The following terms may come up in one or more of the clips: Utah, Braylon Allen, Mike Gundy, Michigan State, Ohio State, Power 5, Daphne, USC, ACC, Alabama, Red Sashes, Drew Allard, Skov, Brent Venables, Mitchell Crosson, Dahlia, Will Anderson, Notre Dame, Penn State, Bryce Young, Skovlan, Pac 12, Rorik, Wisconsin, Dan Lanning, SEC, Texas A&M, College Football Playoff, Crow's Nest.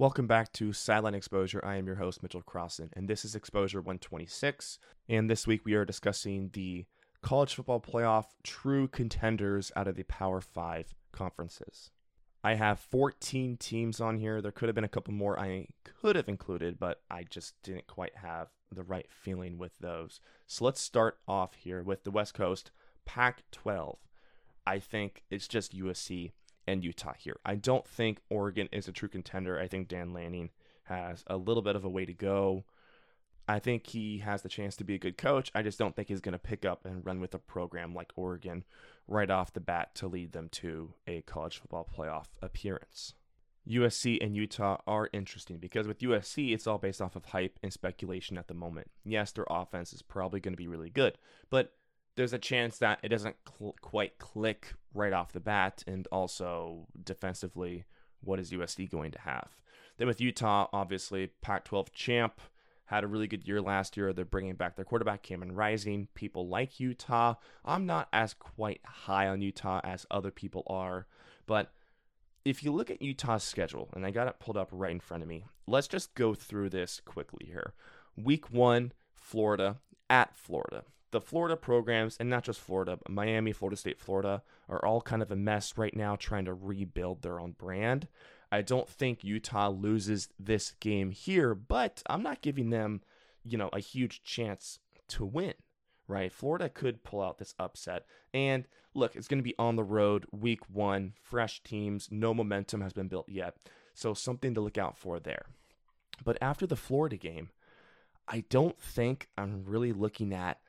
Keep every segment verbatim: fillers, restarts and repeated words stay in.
Welcome back to Sideline Exposure. I am your host, Mitchell Crosson, and this is Exposure one twenty-six. And this week we are discussing the college football playoff true contenders out of the Power Five conferences. I have fourteen teams on here. There could have been a couple more I could have included, but I just didn't quite have the right feeling with those. So let's start off here with the West Coast, Pac twelve. I think it's just U S C and Utah here. I don't think Oregon is a true contender. I think Dan Lanning has a little bit of a way to go. I think he has the chance to be a good coach. I just don't think he's going to pick up and run with a program like Oregon right off the bat to lead them to a college football playoff appearance. U S C and Utah are interesting because with U S C, it's all based off of hype and speculation at the moment. Yes, their offense is probably going to be really good, but there's a chance that it doesn't cl- quite click right off the bat, and also defensively, what is U S C going to have? Then with Utah, obviously, Pac twelve champ, had a really good year last year. They're bringing back their quarterback, Cameron Rising. People like Utah. I'm not as quite high on Utah as other people are, but if you look at Utah's schedule, and I got it pulled up right in front of me, let's just go through this quickly here. Week one, Florida, at Florida. The Florida programs, and not just Florida, but Miami, Florida State, Florida, are all kind of a mess right now trying to rebuild their own brand. I don't think Utah loses this game here, but I'm not giving them, you know, a huge chance to win, right? Florida could pull out this upset. And look, it's going to be on the road, week one, fresh teams, no momentum has been built yet. So something to look out for there. But after the Florida game, I don't think I'm really looking at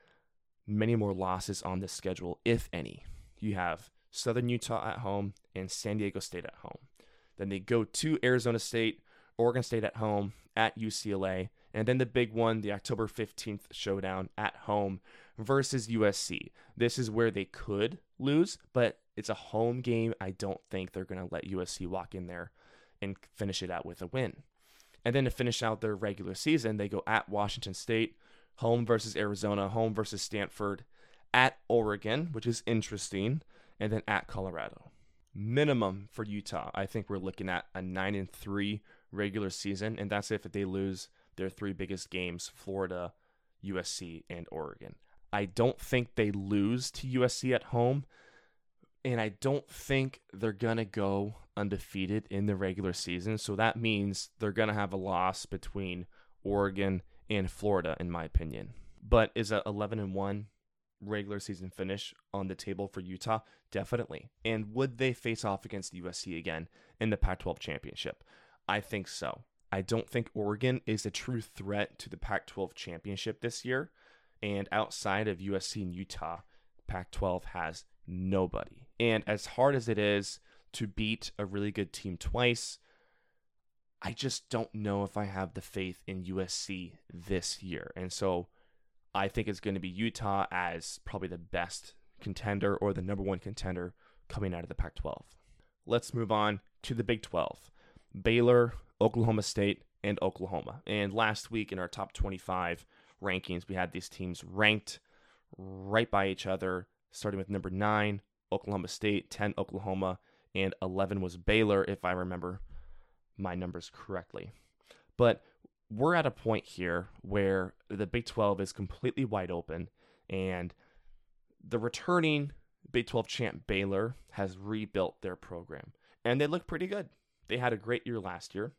many more losses on this schedule, if any. You have Southern Utah at home and San Diego State at home. Then they go to Arizona State, Oregon State at home, at U C L A, and then the big one, the October fifteenth showdown at home versus U S C. This is where they could lose, but it's a home game. I don't think they're going to let U S C walk in there and finish it out with a win. And then to finish out their regular season, they go at Washington State, home versus Arizona, home versus Stanford, at Oregon, which is interesting, and then at Colorado. Minimum for Utah, I think we're looking at a nine and three regular season, and that's if they lose their three biggest games, Florida, U S C, and Oregon. I don't think they lose to U S C at home, and I don't think they're going to go undefeated in the regular season, so that means they're going to have a loss between Oregon and Florida, in my opinion. But is a eleven and one regular season finish on the table for Utah? Definitely. And would they face off against U S C again in the Pac twelve championship? I think so. I don't think Oregon is a true threat to the Pac twelve championship this year. And outside of U S C and Utah, Pac twelve has nobody. And as hard as it is to beat a really good team twice, I just don't know if I have the faith in U S C this year. And so I think it's going to be Utah as probably the best contender or the number one contender coming out of the Pac twelve. Let's move on to the Big twelve. Baylor, Oklahoma State, and Oklahoma. And last week in our top twenty-five rankings, we had these teams ranked right by each other, starting with number nine, Oklahoma State, ten, Oklahoma, and eleven was Baylor, if I remember my numbers correctly. But we're at a point here where the Big twelve is completely wide open, and the returning Big twelve champ Baylor has rebuilt their program, and they look pretty good. They had a great year last year,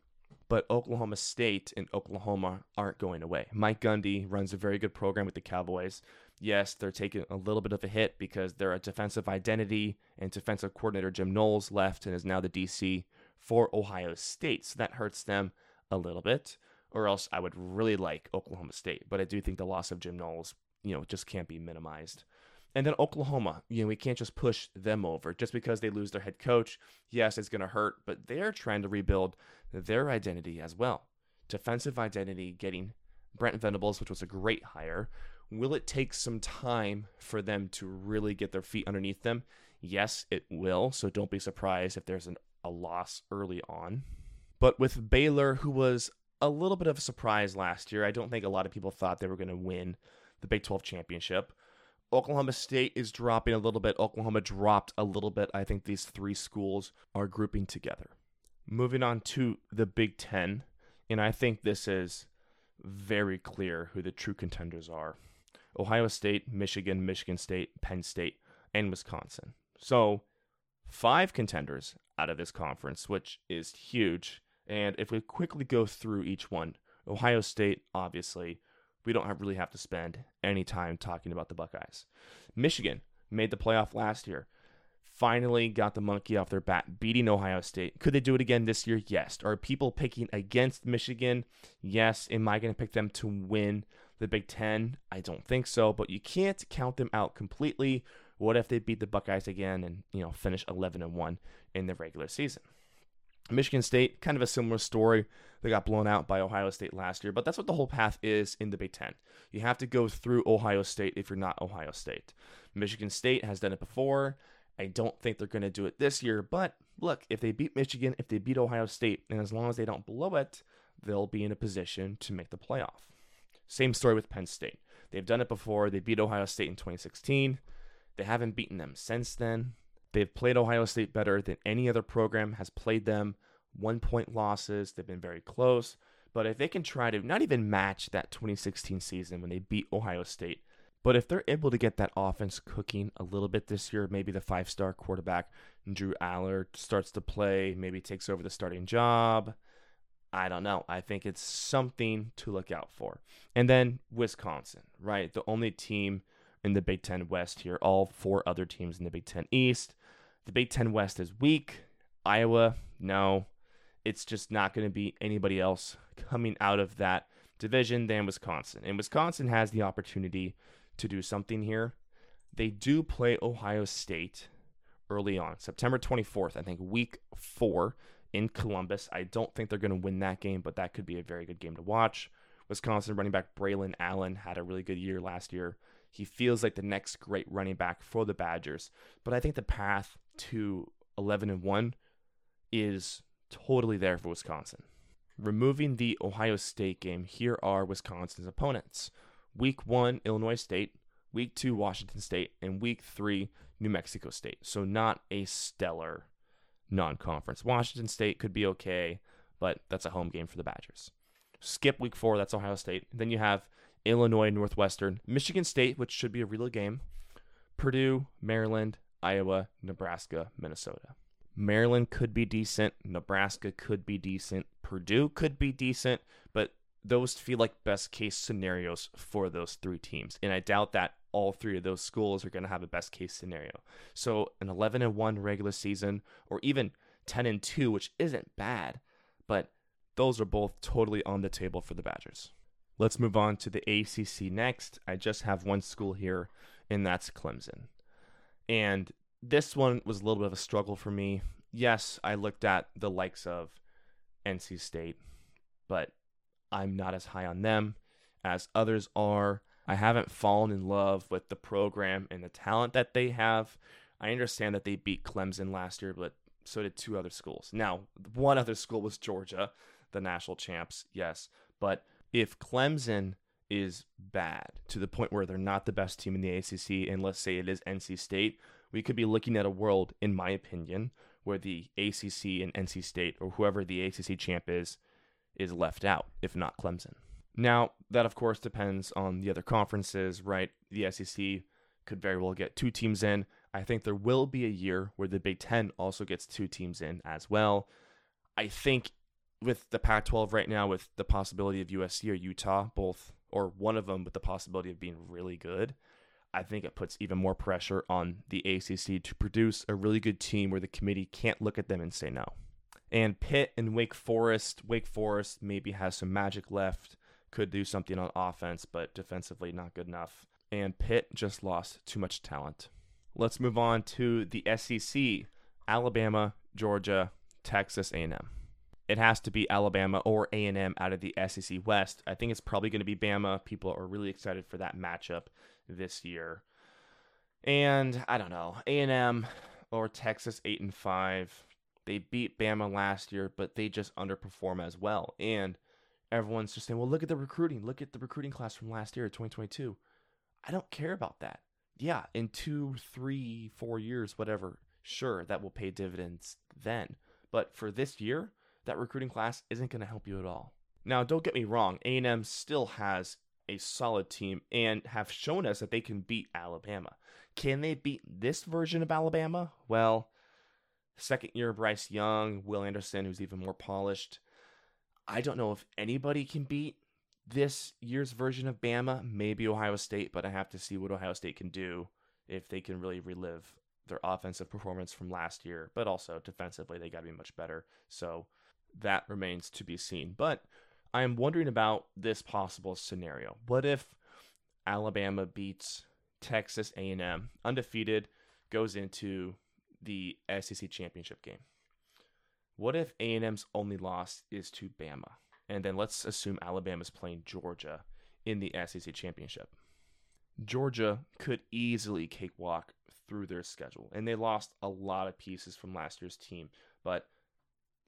but Oklahoma State and Oklahoma aren't going away. Mike Gundy runs a very good program with the Cowboys. Yes, they're taking a little bit of a hit because they're a defensive identity, and defensive coordinator Jim Knowles left and is now the D C for Ohio State, so that hurts them a little bit, or else I would really like Oklahoma State, but I do think the loss of Jim Knowles, you know, just can't be minimized. And then Oklahoma, you know, we can't just push them over just because they lose their head coach. Yes, it's going to hurt, but they're trying to rebuild their identity as well. Defensive identity, getting Brent Venables, which was a great hire. Will it take some time for them to really get their feet underneath them? Yes, it will, so don't be surprised if there's an a loss early on. But with Baylor, who was a little bit of a surprise last year, I don't think a lot of people thought they were going to win the Big twelve championship. Oklahoma State is dropping a little bit. Oklahoma dropped a little bit. I think these three schools are grouping together. Moving on to the Big Ten, and I think this is very clear who the true contenders are. Ohio State, Michigan, Michigan State, Penn State, and Wisconsin. So five contenders out of this conference, which is huge. And if we quickly go through each one, Ohio State, obviously, we don't have really have to spend any time talking about the Buckeyes. Michigan made the playoff last year. Finally got the monkey off their back, beating Ohio State. Could they do it again this year? Yes. Are people picking against Michigan? Yes. Am I going to pick them to win the Big Ten? I don't think so, but you can't count them out completely. What if they beat the Buckeyes again and, you know, finish eleven and one in the regular season? Michigan State, kind of a similar story. They got blown out by Ohio State last year, but that's what the whole path is in the Big Ten. You have to go through Ohio State if you're not Ohio State. Michigan State has done it before. I don't think they're going to do it this year, but look, if they beat Michigan, if they beat Ohio State, and as long as they don't blow it, they'll be in a position to make the playoff. Same story with Penn State. They've done it before. They beat Ohio State in twenty sixteen. They haven't beaten them since then. They've played Ohio State better than any other program has played them. One-point losses. They've been very close. But if they can try to not even match that twenty sixteen season when they beat Ohio State, but if they're able to get that offense cooking a little bit this year, maybe the five-star quarterback, Drew Allard, starts to play, maybe takes over the starting job. I don't know. I think it's something to look out for. And then Wisconsin, right? The only team in the Big Ten West here, all four other teams in the Big Ten East. The Big Ten West is weak. Iowa, no. It's just not going to be anybody else coming out of that division than Wisconsin. And Wisconsin has the opportunity to do something here. They do play Ohio State early on, September twenty-fourth, I think week four in Columbus. I don't think they're going to win that game, but that could be a very good game to watch. Wisconsin running back Braylon Allen had a really good year last year. He feels like the next great running back for the Badgers, but I think the path to eleven and one is totally there for Wisconsin. Removing the Ohio State game, here are Wisconsin's opponents. Week one, Illinois State. Week two, Washington State. And week three, New Mexico State. So not a stellar non-conference. Washington State could be okay, but that's a home game for the Badgers. Skip week four, that's Ohio State. Then you have Illinois, Northwestern, Michigan State, which should be a real game, Purdue, Maryland, Iowa, Nebraska, Minnesota. Maryland could be decent. Nebraska could be decent. Purdue could be decent, but those feel like best-case scenarios for those three teams, and I doubt that all three of those schools are going to have a best-case scenario. So an eleven and one regular season, or even ten and two, which isn't bad, but those are both totally on the table for the Badgers. Let's move on to the A C C next. I just have one school here, and that's Clemson. And this one was a little bit of a struggle for me. Yes, I looked at the likes of N C State, but I'm not as high on them as others are. I haven't fallen in love with the program and the talent that they have. I understand that they beat Clemson last year, but so did two other schools. Now, one other school was Georgia, the national champs, yes. But if Clemson is bad to the point where they're not the best team in the A C C, and let's say it is N C State, we could be looking at a world, in my opinion, where the A C C and N C State, or whoever the A C C champ is, is left out, if not Clemson. Now, that of course depends on the other conferences, right? The S E C could very well get two teams in. I think there will be a year where the Big Ten also gets two teams in as well. I think with the Pac twelve right now, with the possibility of U S C or Utah, both, or one of them with the possibility of being really good, I think it puts even more pressure on the A C C to produce a really good team where the committee can't look at them and say no. And Pitt and Wake Forest, Wake Forest maybe has some magic left, could do something on offense, but defensively not good enough. And Pitt just lost too much talent. Let's move on to the S E C, Alabama, Georgia, Texas A and M. It has to be Alabama or A and M out of the S E C West. I think it's probably going to be Bama. People are really excited for that matchup this year. And I don't know, A and M or Texas eight and five. They beat Bama last year, but they just underperform as well. And everyone's just saying, well, look at the recruiting. Look at the recruiting class from last year, twenty twenty-two. I don't care about that. Yeah, in two, three, four years, whatever, sure, that will pay dividends then. But for this year, that recruiting class isn't going to help you at all. Now, don't get me wrong, A and M still has a solid team and have shown us that they can beat Alabama. Can they beat this version of Alabama? Well, second year Bryce Young, Will Anderson, who's even more polished. I don't know if anybody can beat this year's version of Bama, maybe Ohio State, but I have to see what Ohio State can do if they can really relive their offensive performance from last year, but also defensively, they got to be much better. So that remains to be seen. But I am wondering about this possible scenario. What if Alabama beats Texas A and M, undefeated, goes into the S E C championship game? What if A and M's only loss is to Bama? And then let's assume Alabama's playing Georgia in the S E C championship. Georgia could easily cakewalk through their schedule, and they lost a lot of pieces from last year's team. But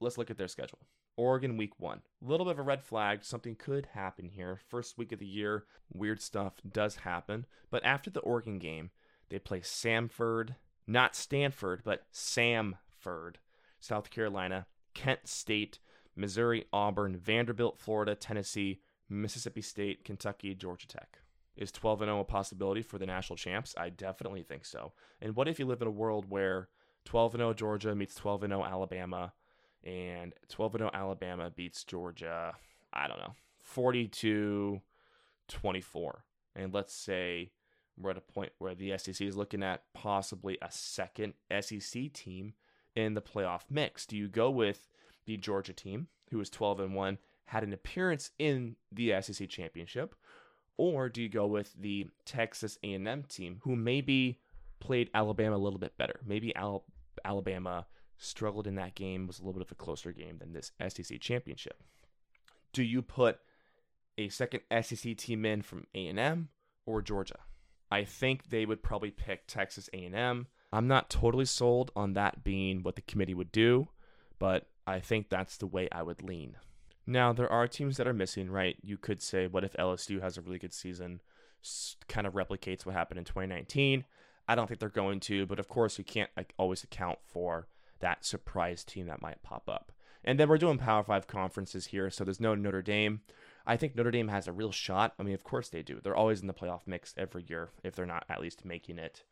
let's look at their schedule. Oregon week one, a little bit of a red flag. Something could happen here. First week of the year, weird stuff does happen. But after the Oregon game, they play Samford, not Stanford, but Samford, South Carolina, Kent State, Missouri, Auburn, Vanderbilt, Florida, Tennessee, Mississippi State, Kentucky, Georgia Tech. Is twelve and oh a possibility for the national champs? I definitely think so. And what if you live in a world where twelve and oh Georgia meets twelve and oh Alabama and twelve and oh Alabama beats Georgia, I don't know, forty-two twenty-four. And let's say we're at a point where the S E C is looking at possibly a second S E C team in the playoff mix. Do you go with the Georgia team, who is twelve and one, had an appearance in the S E C championship? Or do you go with the Texas A and M team, who maybe played Alabama a little bit better? Maybe Al- Alabama struggled in that game, was a little bit of a closer game than this S E C championship. Do you put a second S E C team in from A and M or Georgia? I think they would probably pick Texas A and M. I'm not totally sold on that being what the committee would do, but I think that's the way I would lean. Now, there are teams that are missing, right? You could say, what if L S U has a really good season, kind of replicates what happened in twenty nineteen? I don't think they're going to, but of course, you can't like, always account for that surprise team that might pop up. And then we're doing Power five conferences here, so there's no Notre Dame. I think Notre Dame has a real shot. I mean, of course they do. They're always in the playoff mix every year, if they're not at least making it.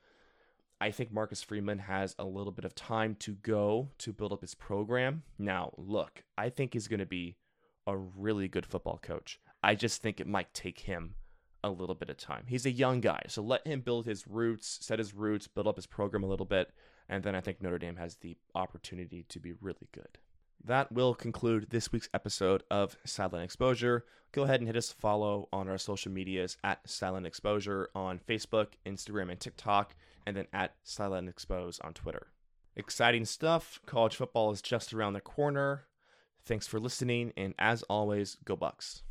I think Marcus Freeman has a little bit of time to go to build up his program. Now, look, I think he's going to be a really good football coach. I just think it might take him a little bit of time. He's a young guy, so let him build his roots, set his roots, build up his program a little bit, and then I think Notre Dame has the opportunity to be really good. That will conclude this week's episode of Sideline Exposure. Go ahead and hit us follow on our social medias at Sideline Exposure on Facebook, Instagram, and TikTok, and then at Sideline Expose on Twitter. Exciting stuff. College football is just around the corner. Thanks for listening, and as always, go Bucks.